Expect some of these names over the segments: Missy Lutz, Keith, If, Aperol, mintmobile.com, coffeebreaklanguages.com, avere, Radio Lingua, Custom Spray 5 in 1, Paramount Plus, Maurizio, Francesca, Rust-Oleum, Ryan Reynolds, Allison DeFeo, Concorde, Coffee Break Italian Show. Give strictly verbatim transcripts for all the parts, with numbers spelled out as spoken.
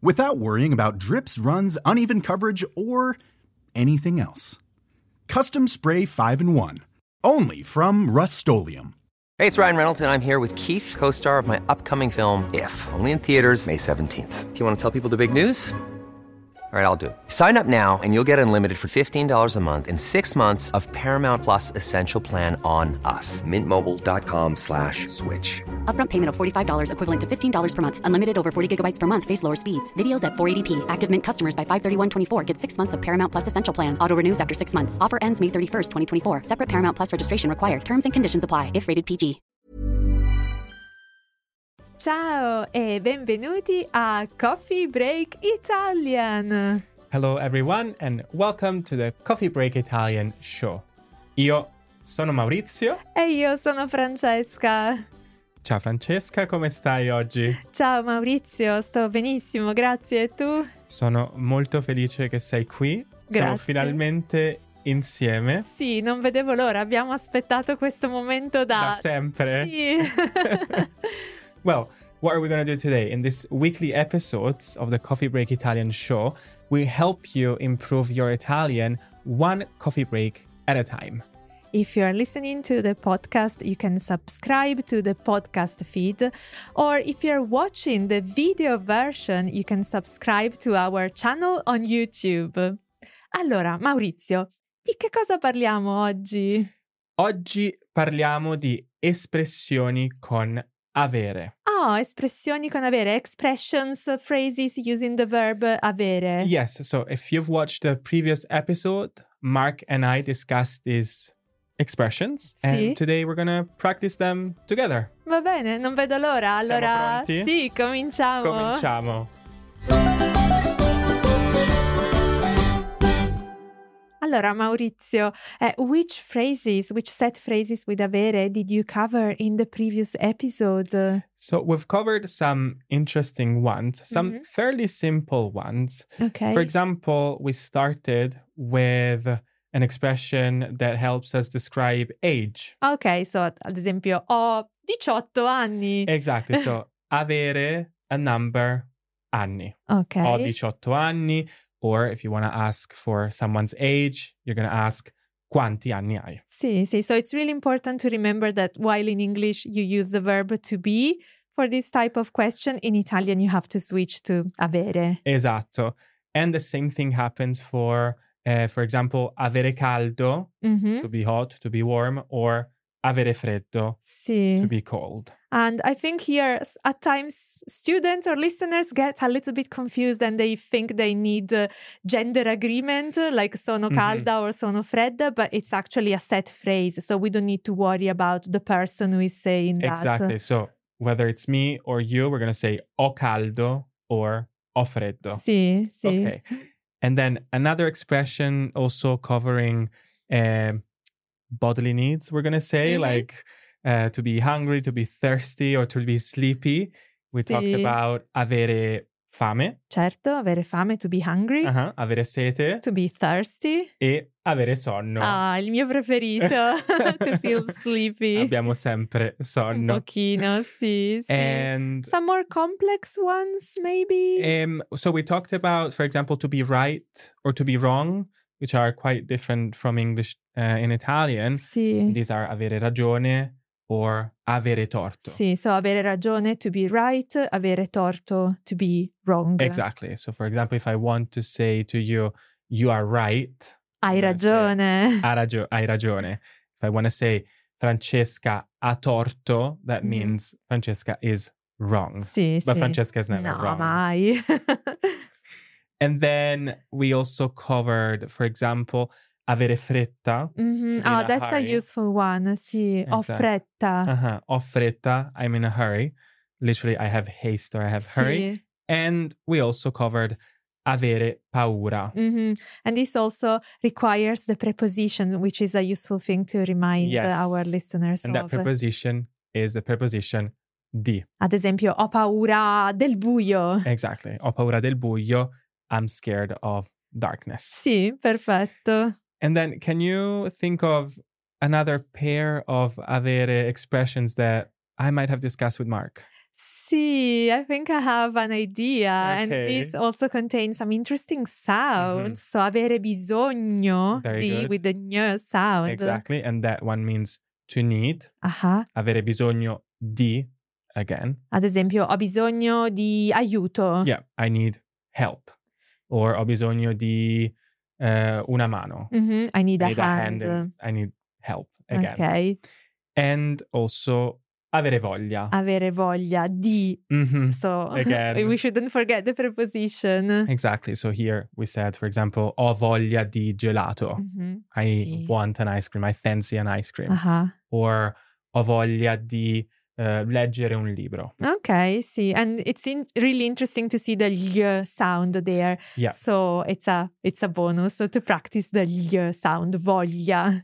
without worrying about drips, runs, uneven coverage, or anything else. Custom Spray five in one, only from Rust-Oleum. Hey, it's Ryan Reynolds, and I'm here with Keith, co-star of my upcoming film, If, only in theaters May seventeenth. Do you want to tell people the big news? All right, I'll do it. Sign up now and you'll get unlimited for fifteen dollars a month and six months of Paramount Plus Essential Plan on us. mint mobile dot com slash switch. Upfront payment of forty-five dollars equivalent to fifteen dollars per month. Unlimited over forty gigabytes per month. Face lower speeds. Videos at four eighty p. Active Mint customers by five thirty-one twenty-four get six months of Paramount Plus Essential Plan. Auto renews after six months. Offer ends May thirty-first, twenty twenty-four. Separate Paramount Plus registration required. Terms and conditions apply if rated P G. Ciao e benvenuti a Coffee Break Italian. Hello everyone and welcome to the Coffee Break Italian Show. Io sono Maurizio. E io sono Francesca. Ciao Francesca, come stai oggi? Ciao Maurizio, sto benissimo, grazie. E tu? Sono molto felice che sei qui. Grazie. Siamo finalmente insieme. Sì, non vedevo l'ora, abbiamo aspettato questo momento da... Da sempre? Sì. Well, what are we going to do today? In this weekly episode of the Coffee Break Italian Show, we help you improve your Italian one coffee break at a time. If you are listening to the podcast, you can subscribe to the podcast feed. Or if you're watching the video version, you can subscribe to our channel on YouTube. Allora, Maurizio, di che cosa parliamo oggi? Oggi parliamo di espressioni con avere. Oh, espressioni con avere, expressions, phrases using the verb avere. Yes, so if you've watched the previous episode, Mark and I discussed these expressions, sì. And today we're gonna practice them together. Va bene, non vedo l'ora, allora sì, cominciamo. Cominciamo. Allora, Maurizio, uh, which phrases, which set phrases with avere did you cover in the previous episode? So we've covered some interesting ones, some mm-hmm. fairly simple ones. Okay. For example, we started with an expression that helps us describe age. Okay, so ad esempio, ho diciotto anni. Exactly, so avere a number, anni. Okay. Ho diciotto anni. Or if you want to ask for someone's age, you're going to ask, quanti anni hai? Sì, sì. So it's really important to remember that while in English you use the verb to be for this type of question, in Italian you have to switch to avere. Esatto. And the same thing happens for, uh, for example, avere caldo, mm-hmm. to be hot, to be warm, or avere freddo, sì. To be cold. And I think here at times students or listeners get a little bit confused and they think they need uh, gender agreement, like sono calda mm-hmm. or sono fredda, but it's actually a set phrase. So we don't need to worry about the person who is saying that. Exactly. So whether it's me or you, we're going to say ho caldo or ho freddo. Sì, sì. Okay. And then another expression also covering uh, bodily needs, we're going to say, mm-hmm. like... Uh, to be hungry, to be thirsty, or to be sleepy We sì. talked about avere fame. Certo, avere fame, to be hungry. Uh-huh, avere sete. To be thirsty. E avere sonno. Ah, il mio preferito. To feel sleepy. Abbiamo sempre sonno. Un pochino, sì, sì. And some more complex ones, maybe? Um, so we talked about, for example, to be right or to be wrong, which are quite different from English uh, in Italian. Sì. These are avere ragione or avere torto. Sì, so avere ragione, to be right, avere torto, to be wrong. Exactly. So for example, if I want to say to you, you are right. Hai ragione. Say, ha ragio- hai ragione. If I want to say Francesca ha torto, that mm. means Francesca is wrong. Sì, but sì. Francesca is never no, wrong. No, mai. And then we also covered, for example, avere fretta. Mm-hmm. Oh, that's a, a useful one. Sì, exactly. Ho fretta. Uh-huh. Ho fretta, I'm in a hurry. Literally, I have haste or I have hurry. Sì. And we also covered avere paura. Mm-hmm. And this also requires the preposition, which is a useful thing to remind yes. our listeners and of. And that preposition is the preposition di. Ad esempio, ho paura del buio. Exactly. Ho paura del buio. I'm scared of darkness. Sì, perfetto. And then can you think of another pair of avere expressions that I might have discussed with Mark? Sì, I think I have an idea. Okay. And this also contains some interesting sounds. Mm-hmm. So avere bisogno, the, with the ñ sound. Exactly. And that one means to need. Uh-huh. Avere bisogno di, again. Ad esempio, ho bisogno di aiuto. Yeah, I need help. Or ho bisogno di uh, una mano. Mm-hmm. I need, I need a, a hand. hand. I need help again. Okay. And also avere voglia. Avere voglia di. Mm-hmm. So again. We shouldn't forget the preposition. Exactly. So here we said, for example, ho voglia di gelato. Mm-hmm. I sì. want an ice cream. I fancy an ice cream. Uh-huh. Or ho voglia di Uh, leggere un libro. Okay, see, and it's in really interesting to see the ll sound there. Yeah. So it's a it's a bonus to practice the ll sound, voglia.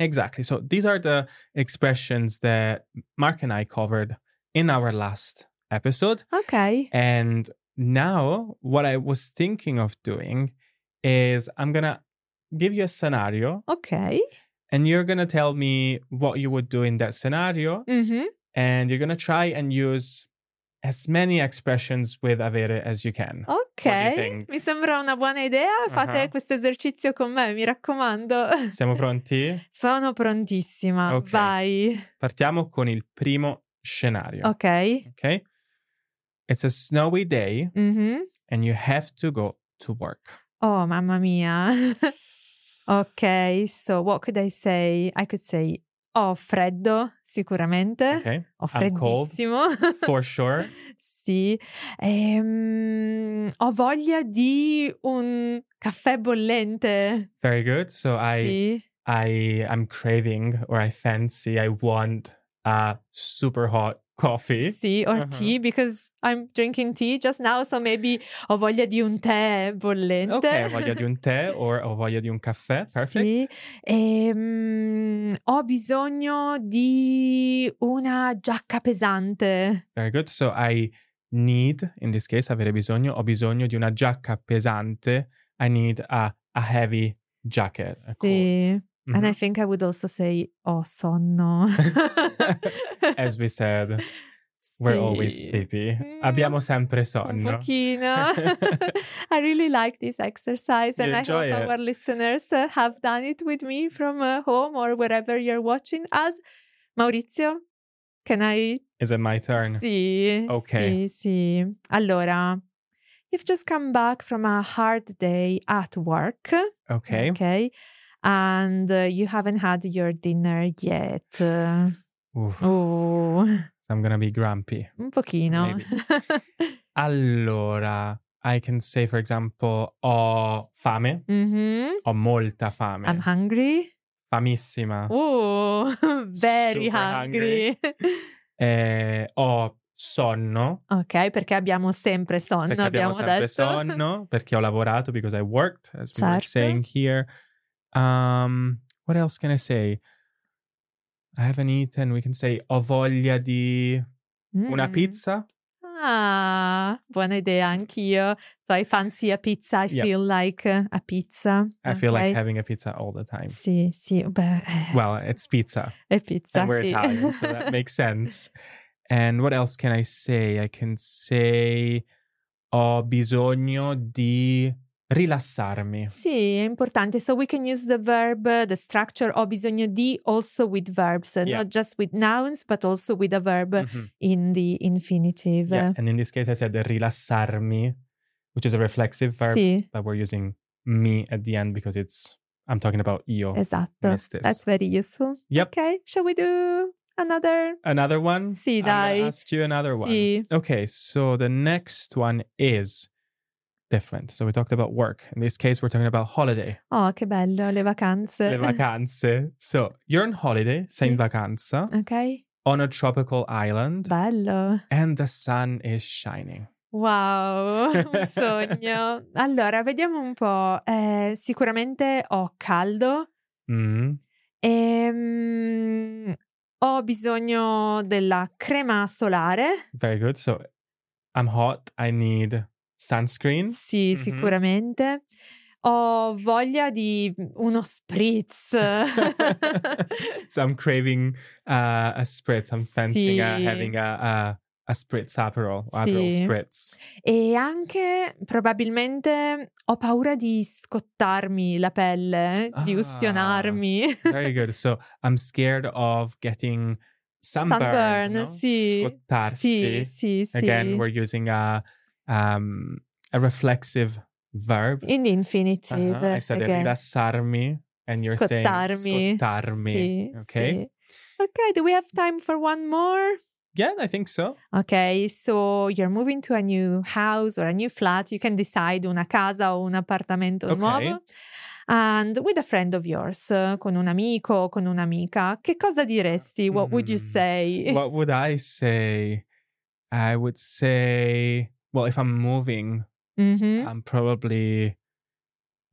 Exactly. So these are the expressions that Mark and I covered in our last episode. Okay. And now what I was thinking of doing is I'm gonna give you a scenario. Okay. And you're gonna tell me what you would do in that scenario. Mm-hmm. And you're going to try and use as many expressions with avere as you can. Ok, mi sembra una buona idea. Fate uh-huh. questo esercizio con me, mi raccomando. Siamo pronti? Sono prontissima, okay. Vai. Partiamo con il primo scenario. Ok. Ok. It's a snowy day mm-hmm. and you have to go to work. Oh, mamma mia. Ok, so what could I say? I could say... Ho freddo, sicuramente. Okay. Ho freddissimo. I'm cold, for sure. Sì. Ehm, ho voglia di un caffè bollente. Very good. So I, sì. I, I'm craving or I fancy, I want a super hot coffee. Sì, or uh-huh. tea, because I'm drinking tea just now. So maybe ho voglia di un tè bollente. Okay, ho voglia di un tè or ho voglia di un caffè. Perfect. Sì. Ehm, ho bisogno di una giacca pesante. Very good. So I need, in this case, avere bisogno, ho bisogno di una giacca pesante. I need a, a heavy jacket. A sì. Coat. Mm-hmm. And I think I would also say, oh, sonno. As we said, sì. We're always sleepy. Mm, Abbiamo sempre sonno. Un pochino. I really like this exercise. You and I hope it. Our listeners have done it with me from uh, home or wherever you're watching us. Maurizio, can I? Is it my turn? Sì. Okay. Sì, sì. Allora, you've just come back from a hard day at work. Okay. Okay. And uh, you haven't had your dinner yet. Uh, Oof. Oh. So I'm going to be grumpy. Un pochino. Allora, I can say, for example, ho fame. Mm-hmm. Ho molta fame. I'm hungry. Famissima. Oh, very super hungry. hungry. eh, ho sonno. Ok, perché abbiamo sempre sonno. Perché abbiamo, abbiamo sempre detto. sonno, perché ho lavorato, because I worked, as certo. we were saying here. Um, what else can I say? I haven't eaten. We can say ho voglia di mm. una pizza. Ah, buona idea, anch'io. So I fancy a pizza, I yep. feel like a pizza. I okay. feel like having a pizza all the time. Sì, sì. Beh. Well, it's pizza. È pizza, and we're sì. Italian, so that makes sense. And what else can I say? I can say ho bisogno di rilassarmi. Sì, è importante. So we can use the verb, uh, the structure ho bisogno di also with verbs, uh, yeah. not just with nouns, but also with a verb mm-hmm. in the infinitive. Yeah. And in this case, I said rilassarmi, which is a reflexive verb, sì. But we're using mi at the end because it's, I'm talking about io. Esatto. That's very useful. Yep. Okay, shall we do another? Another one? Sì, dai. I'll ask you another sì. One. Okay, so the next one is different. So we talked about work. In this case, we're talking about holiday. Oh, che bello, le vacanze. Le vacanze. So you're on holiday, sei in vacanza. Okay. On a tropical island. Bello. And the sun is shining. Wow, un sogno. Allora, vediamo un po'. Eh, sicuramente ho caldo. Mm. Ehm, ho bisogno della crema solare. Very good. So I'm hot, I need sunscreen? Sì, mm-hmm. sicuramente. Ho voglia di uno spritz. So I'm craving uh, a spritz. I'm fancying sì. uh, having a, a, a spritz, Aperol, Aperol sì. Spritz. E anche probabilmente ho paura di scottarmi la pelle, ah, di ustionarmi. Very good. So I'm scared of getting sunburn. Sunburn, no? Sì. Scottarsi. Sì, sì, sì. Again, we're using a Um, a reflexive verb. In the infinitive. Uh-huh. I said again. Rilassarmi, and you're scottarmi. Saying scottarmi. Sì, okay. Sì. Okay, do we have time for one more? Yeah, I think so. Okay, so you're moving to a new house or a new flat. You can decide una casa o un appartamento okay. nuovo. And with a friend of yours, con un amico o con un'amica, che cosa diresti? What mm. would you say? What would I say? I would say... Well, if I'm moving, mm-hmm. I'm probably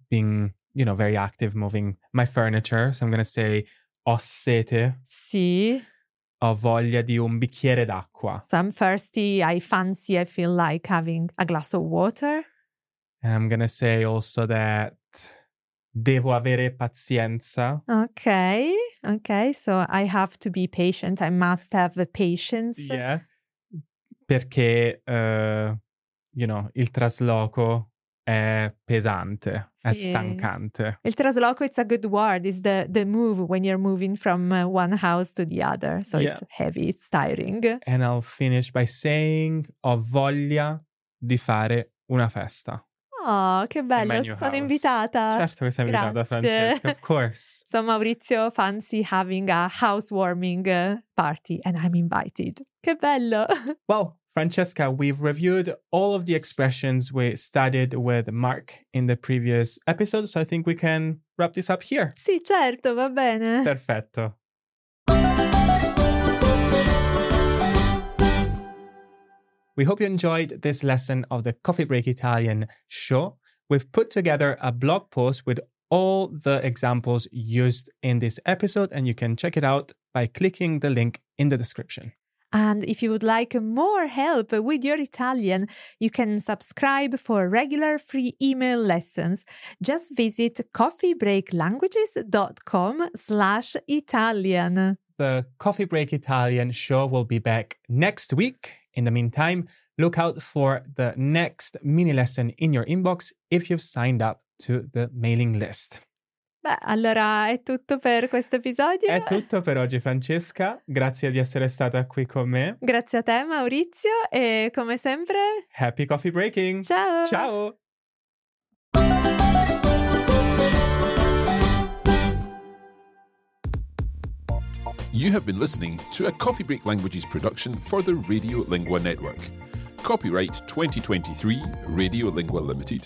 being, you know, very active moving my furniture. So I'm going to say, ho sete. Sì. Ho voglia di un bicchiere d'acqua. So I'm thirsty, I fancy, I feel like having a glass of water. And I'm going to say also that devo avere pazienza. Okay, okay. So I have to be patient. I must have the patience. Yeah. Perché... Uh, you know, il trasloco è pesante, sì. È stancante. Il trasloco, it's a good word, is the, the move when you're moving from one house to the other. So yeah. It's heavy, it's tiring. And I'll finish by saying ho voglia di fare una festa. Oh, che bello, sono house. Invitata. Certo che sei invitata, Francesca, of course. So Maurizio fancy having a housewarming uh, party and I'm invited. Che bello. Wow. Francesca, we've reviewed all of the expressions we studied with Mark in the previous episode, so I think we can wrap this up here. Sì, certo, va bene. Perfetto. We hope you enjoyed this lesson of the Coffee Break Italian show. We've put together a blog post with all the examples used in this episode, and you can check it out by clicking the link in the description. And if you would like more help with your Italian, you can subscribe for regular free email lessons. Just visit coffeebreaklanguages.com slash Italian. The Coffee Break Italian show will be back next week. In the meantime, look out for the next mini lesson in your inbox if you've signed up to the mailing list. Beh, allora è tutto per questo episodio. È tutto per oggi, Francesca. Grazie di essere stata qui con me. Grazie a te, Maurizio. E come sempre... Happy coffee breaking! Ciao! Ciao! You have been listening to a Coffee Break Languages production for the Radio Lingua Network. Copyright twenty twenty-three, Radio Lingua Limited.